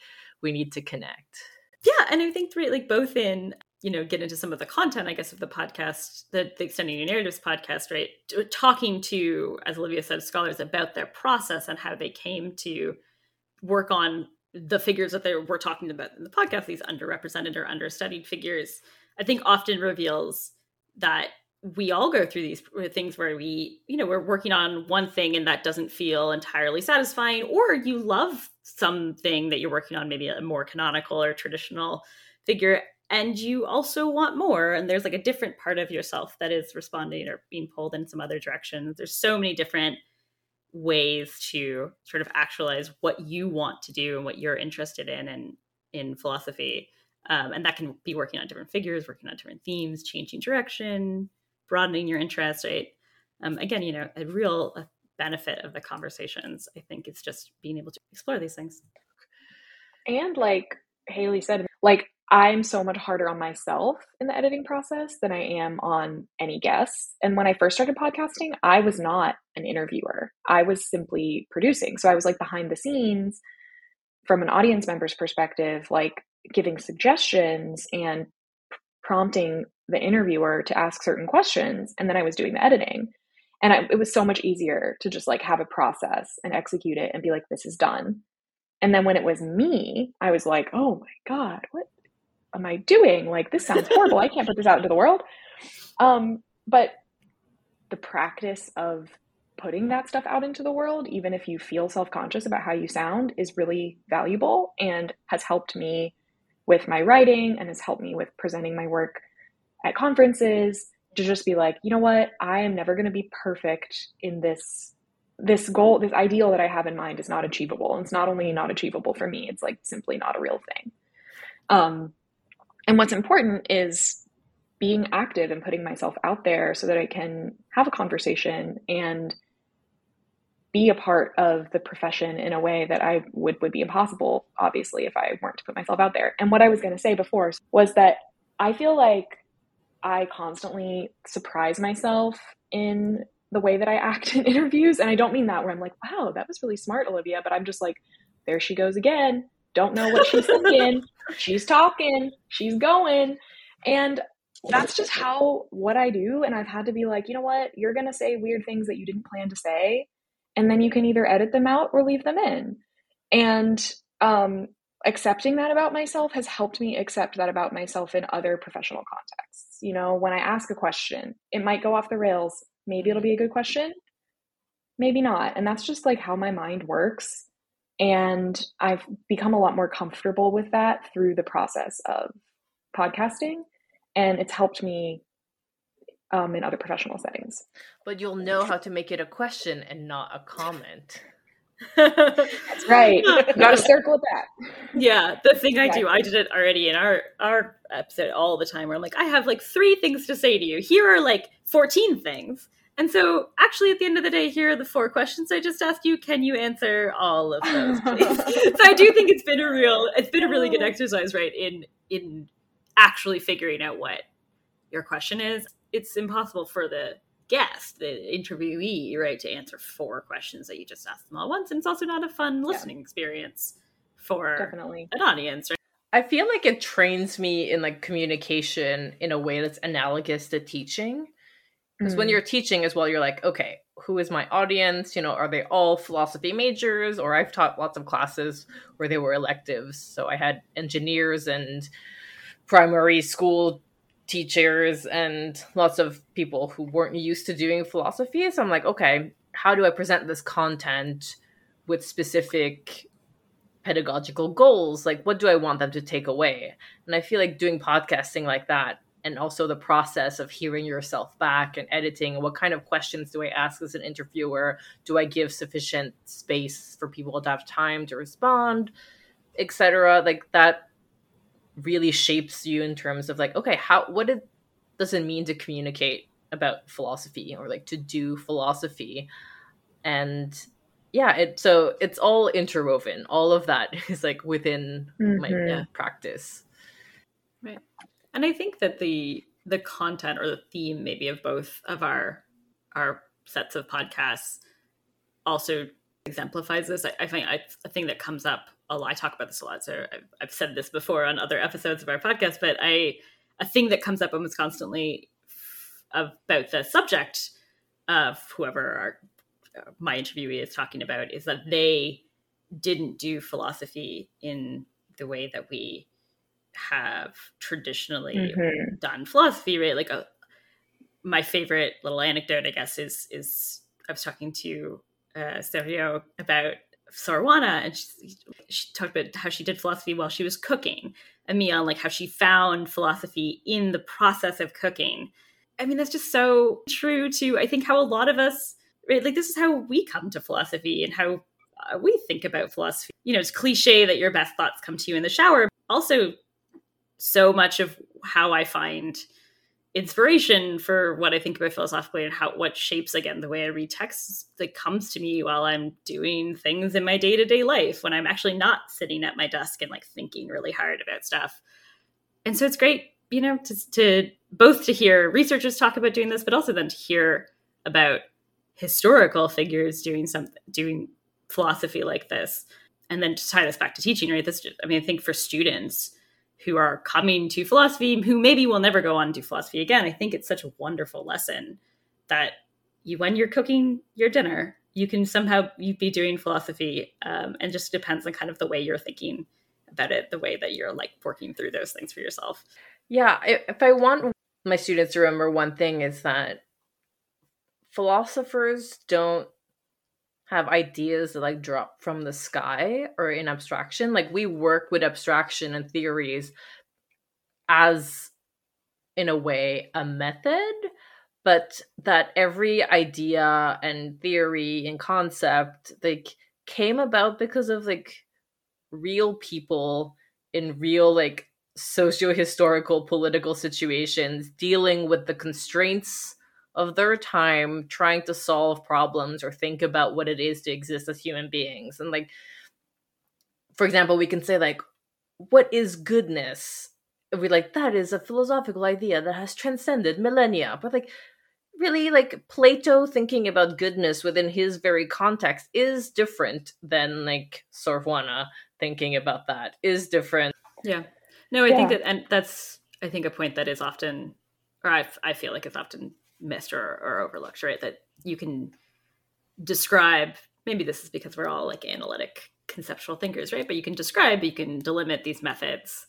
we need to connect. Yeah. And I think, right, like both in, you know, get into some of the content, I guess, of the podcast, the Extending New Narratives podcast, right? Talking to, as Olivia said, scholars about their process and how they came to work on the figures that they were talking about in the podcast, these underrepresented or understudied figures, I think often reveals that we all go through these things where we, you know, we're working on one thing and that doesn't feel entirely satisfying, or you love something that you're working on, maybe a more canonical or traditional figure, and you also want more. And there's like a different part of yourself that is responding or being pulled in some other direction. There's so many different ways to sort of actualize what you want to do and what you're interested in and in philosophy. And that can be working on different figures, working on different themes, changing direction, broadening your interest, right? Again, you know, a real benefit of the conversations, I think, is just being able to explore these things. And like Haley said, like I'm so much harder on myself in the editing process than I am on any guests. And when I first started podcasting, I was not an interviewer. I was simply producing. So I was like behind the scenes from an audience member's perspective, like giving suggestions and prompting the interviewer to ask certain questions. And then I was doing the editing, and it was so much easier to just like have a process and execute it and be like, this is done. And then when it was me, I was like, oh my God, what am I doing? Like, this sounds horrible. I can't put this out into the world. But the practice of putting that stuff out into the world, even if you feel self-conscious about how you sound, is really valuable and has helped me with my writing and has helped me with presenting my work at conferences, to just be like, you know what, I am never going to be perfect in this goal, this ideal that I have in mind is not achievable. And it's not only not achievable for me, it's like simply not a real thing. And what's important is being active and putting myself out there so that I can have a conversation and be a part of the profession in a way that I would be impossible, obviously, if I weren't to put myself out there. And what I was going to say before was that I feel like I constantly surprise myself in the way that I act in interviews. And I don't mean that where I'm like, wow, that was really smart, Olivia. But I'm just like, there she goes again. Don't know what she's thinking. She's talking. She's going. And that's just what I do. And I've had to be like, you know what? You're going to say weird things that you didn't plan to say. And then you can either edit them out or leave them in. And accepting that about myself has helped me accept that about myself in other professional contexts. You know, when I ask a question, it might go off the rails. Maybe it'll be a good question, maybe not. And that's just like how my mind works. And I've become a lot more comfortable with that through the process of podcasting. And it's helped me in other professional settings. But you'll know how to make it a question and not a comment. That's right. Gotta circle it back. Yeah, the thing exactly. I did it already in our episode all the time where I'm like, I have like 3 things to say to you. Here are like 14 things. And so actually at the end of the day, here are the 4 questions I just asked you. Can you answer all of those, please? So I do think it's been a really good exercise, right? In actually figuring out what your question is. It's impossible for the guest, the interviewee, right, to answer 4 questions that you just asked them all once. And it's also not a fun listening experience for an audience, right? I feel like it trains me in like communication in a way that's analogous to teaching. Because when you're teaching as well, you're like, okay, who is my audience? You know, are they all philosophy majors? Or I've taught lots of classes where they were electives. So I had engineers and primary school teachers and lots of people who weren't used to doing philosophy. So I'm like, okay, how do I present this content with specific pedagogical goals? Like, what do I want them to take away? And I feel like doing podcasting like that, and also the process of hearing yourself back and editing, what kind of questions do I ask as an interviewer? Do I give sufficient space for people to have time to respond, etc.? Like, that really shapes you in terms of like, okay, what does it mean to communicate about philosophy or like to do philosophy? And yeah, so it's all interwoven. All of that is like within my practice. Right. And I think that the content or the theme maybe of both of our sets of podcasts also exemplifies this. I think a thing that comes up a lot. I talk about this a lot, so I've said this before on other episodes of our podcast, but a thing that comes up almost constantly about the subject of whoever my interviewee is talking about is that they didn't do philosophy in the way that we have traditionally done philosophy, right? Like my favorite little anecdote, I guess, is I was talking to Serial about Sor Juana, and she talked about how she did philosophy while she was cooking a meal, like how she found philosophy in the process of cooking. I mean, that's just so true to, I think, how a lot of us, right? Like, this is how we come to philosophy and how we think about philosophy. You know, it's cliche that your best thoughts come to you in the shower. Also, so much of how I find inspiration for what I think about philosophically and what shapes, again, the way I read texts that comes to me while I'm doing things in my day-to-day life when I'm actually not sitting at my desk and like thinking really hard about stuff. And so it's great, you know, to both to hear researchers talk about doing this, but also then to hear about historical figures doing philosophy like this. And then to tie this back to teaching, right? I think for students who are coming to philosophy, who maybe will never go on to do philosophy again, I think it's such a wonderful lesson that when you're cooking your dinner, you can somehow be doing philosophy, and just depends on kind of the way you're thinking about it, the way that you're like working through those things for yourself. Yeah, if I want my students to remember one thing, is that philosophers don't have ideas that like drop from the sky or in abstraction. Like we work with abstraction and theories as, in a way, a method, but that every idea and theory and concept like came about because of like real people in real like socio-historical political situations dealing with the constraints of their time, trying to solve problems or think about what it is to exist as human beings. And like, for example, we can say like, what is goodness? And we're like, that is a philosophical idea that has transcended millennia. But like, really, like Plato thinking about goodness within his very context is different than like Sor Juana thinking about that is different. Yeah. No, I think that, and that's, I think, a point that is often, or I feel like it's often missed or overlooked, right? That you can describe, maybe this is because we're all like analytic conceptual thinkers, right? But you can describe, you can delimit these methods,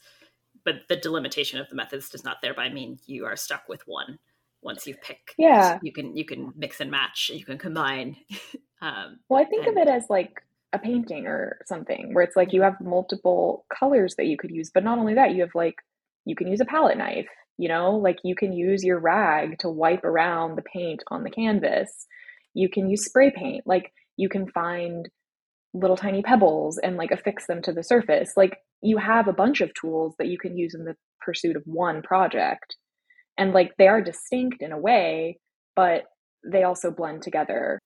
but the delimitation of the methods does not thereby mean you are stuck with one. Once you pick, you can mix and match, you can combine. Well, I think of it as like a painting or something where it's like you have multiple colors that you could use, but not only that, you have like, you can use a palette knife, you know, like you can use your rag to wipe around the paint on the canvas. You can use spray paint. Like you can find little tiny pebbles and like affix them to the surface. Like you have a bunch of tools that you can use in the pursuit of one project. And like they are distinct in a way, but they also blend together.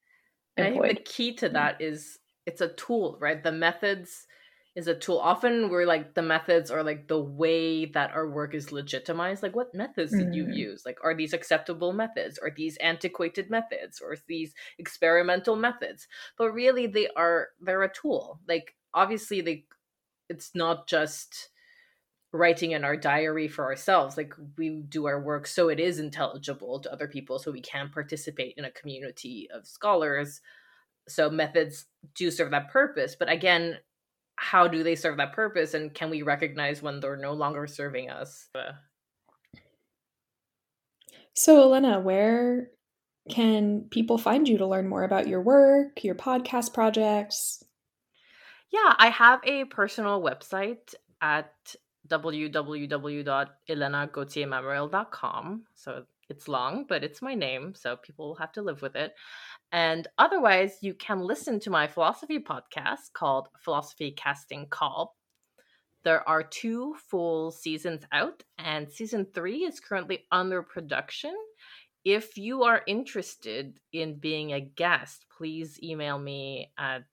And I think the key to that is it's a tool, right? The methods is a tool. Often we're like, the methods are like the way that our work is legitimized. Like what methods did you use? Like, are these acceptable methods? Are these antiquated methods? Or these experimental methods? But really they're a tool. Like obviously it's not just writing in our diary for ourselves. Like we do our work so it is intelligible to other people, so we can participate in a community of scholars. So methods do serve that purpose, but again, how do they serve that purpose, and can we recognize when they're no longer serving us? So Elena, where can people find you to learn more about your work, your podcast projects? Yeah, I have a personal website at www.elenagauthier-mamaril.com. So it's long, but it's my name, so people have to live with it. And otherwise, you can listen to my philosophy podcast called Philosophy Casting Call. There are 2 full seasons out, and season 3 is currently under production. If you are interested in being a guest, please email me at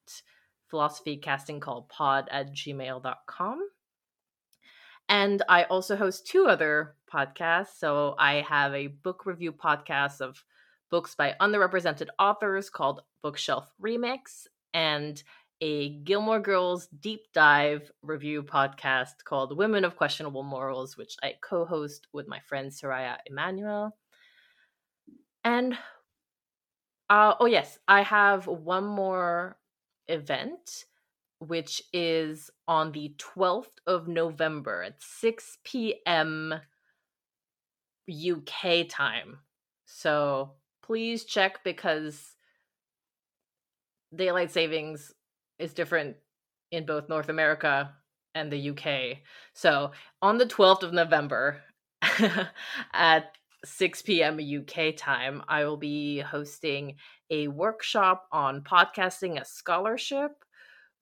philosophycastingcallpod@gmail.com. And I also host 2 other podcasts. So I have a book review podcast of books by underrepresented authors called Bookshelf Remix, and a Gilmore Girls deep dive review podcast called Women of Questionable Morals, which I co-host with my friend Soraya Emanuel. And, I have one more event, which is on the 12th of November at 6 p.m. UK time. So please check, because daylight savings is different in both North America and the UK. So on the 12th of November at 6 p.m. UK time, I will be hosting a workshop on podcasting as scholarship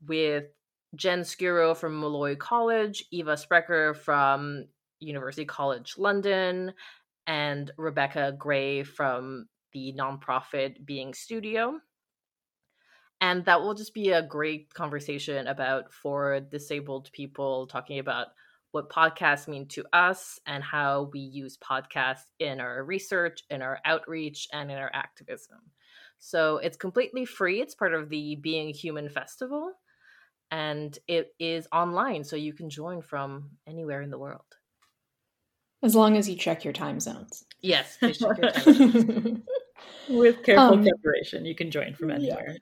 with Jen Scuro from Malloy College, Eva Sprecher from University College London, and Rebecca Gray from the Nonprofit Being Studio. And that will just be a great conversation about, for disabled people, talking about what podcasts mean to us and how we use podcasts in our research, in our outreach, and in our activism. So it's completely free. It's part of the Being Human Festival. And it is online, so you can join from anywhere in the world. As long as you check your time zones. Yes, please check your time zones. With careful preparation, you can join from anywhere.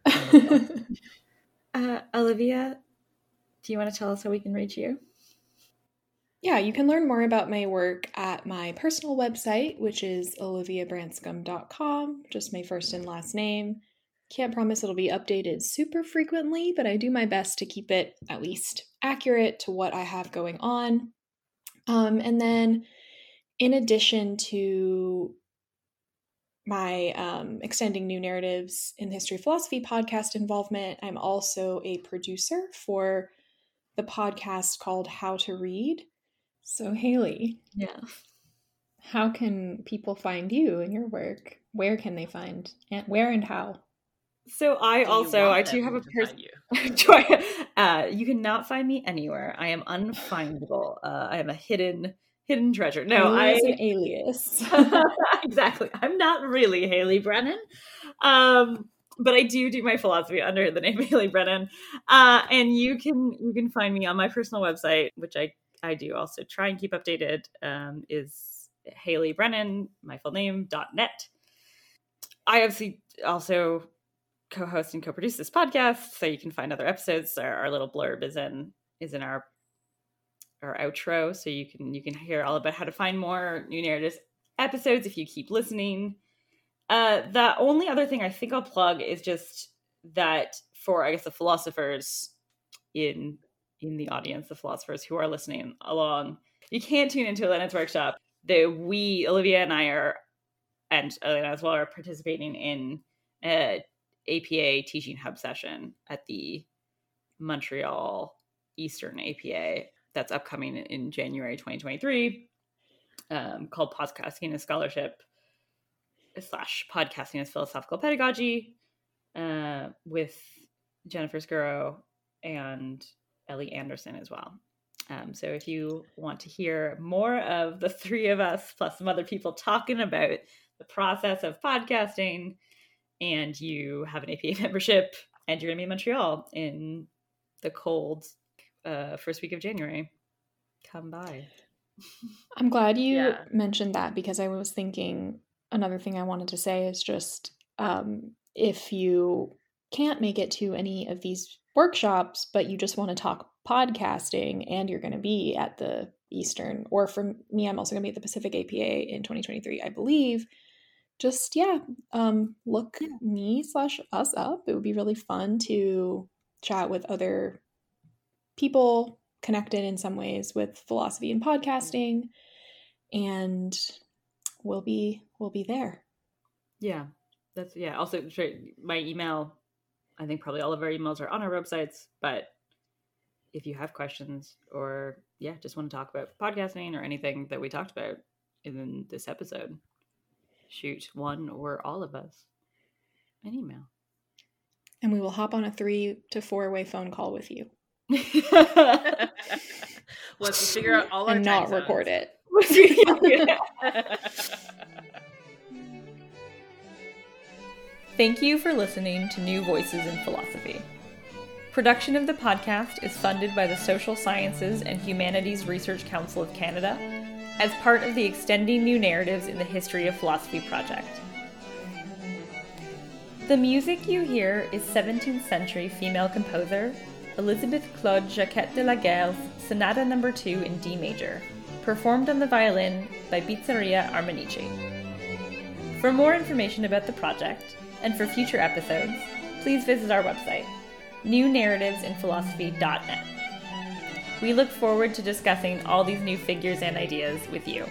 Yeah. Olivia, do you want to tell us how we can reach you? Yeah, you can learn more about my work at my personal website, which is oliviabranscombe.com, just my first and last name. Can't promise it'll be updated super frequently, but I do my best to keep it at least accurate to what I have going on. And then in addition to my Extending New Narratives in the History of Philosophy podcast involvement, I'm also a producer for the podcast called How to Read. So Haley, yeah, how can people find you and your work? Where can they find, and where and how? So I do have a person. You cannot find me anywhere. I am unfindable. I am a hidden treasure. No, an alias. Exactly. I'm not really Haley Brennan, but I do my philosophy under the name Haley Brennan. And you can find me on my personal website, which I do also try and keep updated. Is Haley Brennan, my full name, .net. I obviously also co-host and co-produce this podcast, so you can find other episodes. Our little blurb is in our outro, so you can hear all about how to find more New Narratives episodes if you keep listening. The only other thing I think I'll plug is just that for, I guess, the philosophers in the audience, the philosophers who are listening along, you can tune into Elena's workshop. Olivia and I are, and Elena as well, are participating in APA Teaching Hub session at the Montreal Eastern APA that's upcoming in January 2023, called Podcasting as Scholarship / Podcasting as Philosophical Pedagogy, with Jennifer Scuro and Ellie Anderson as well. So if you want to hear more of the three of us plus some other people talking about the process of podcasting, and you have an APA membership and you're going to be in Montreal in the cold first week of January, come by. I'm glad you mentioned that, because I was thinking another thing I wanted to say is just if you can't make it to any of these workshops, but you just want to talk podcasting and you're going to be at the Eastern, or for me, I'm also going to be at the Pacific APA in 2023, I believe. Just, look me /us up. It would be really fun to chat with other people connected in some ways with philosophy and podcasting, and we'll be there. Yeah, that's. Also, my email, I think probably all of our emails are on our websites, but if you have questions or, just want to talk about podcasting or anything that we talked about in this episode, shoot one or all of us an email, and we will hop on a 3 to 4 way phone call with you. Let's figure out all our and time not zones. Record it. Thank you for listening to New Voices in Philosophy. Production of the podcast is funded by the Social Sciences and Humanities Research Council of Canada as part of the Extending New Narratives in the History of Philosophy project. The music you hear is 17th century female composer Elizabeth Claude Jacquet de la Guerre's Sonata No. 2 in D major, performed on the violin by Pizzeria Armonici. For more information about the project, and for future episodes, please visit our website, newnarrativesinphilosophy.net. We look forward to discussing all these new figures and ideas with you.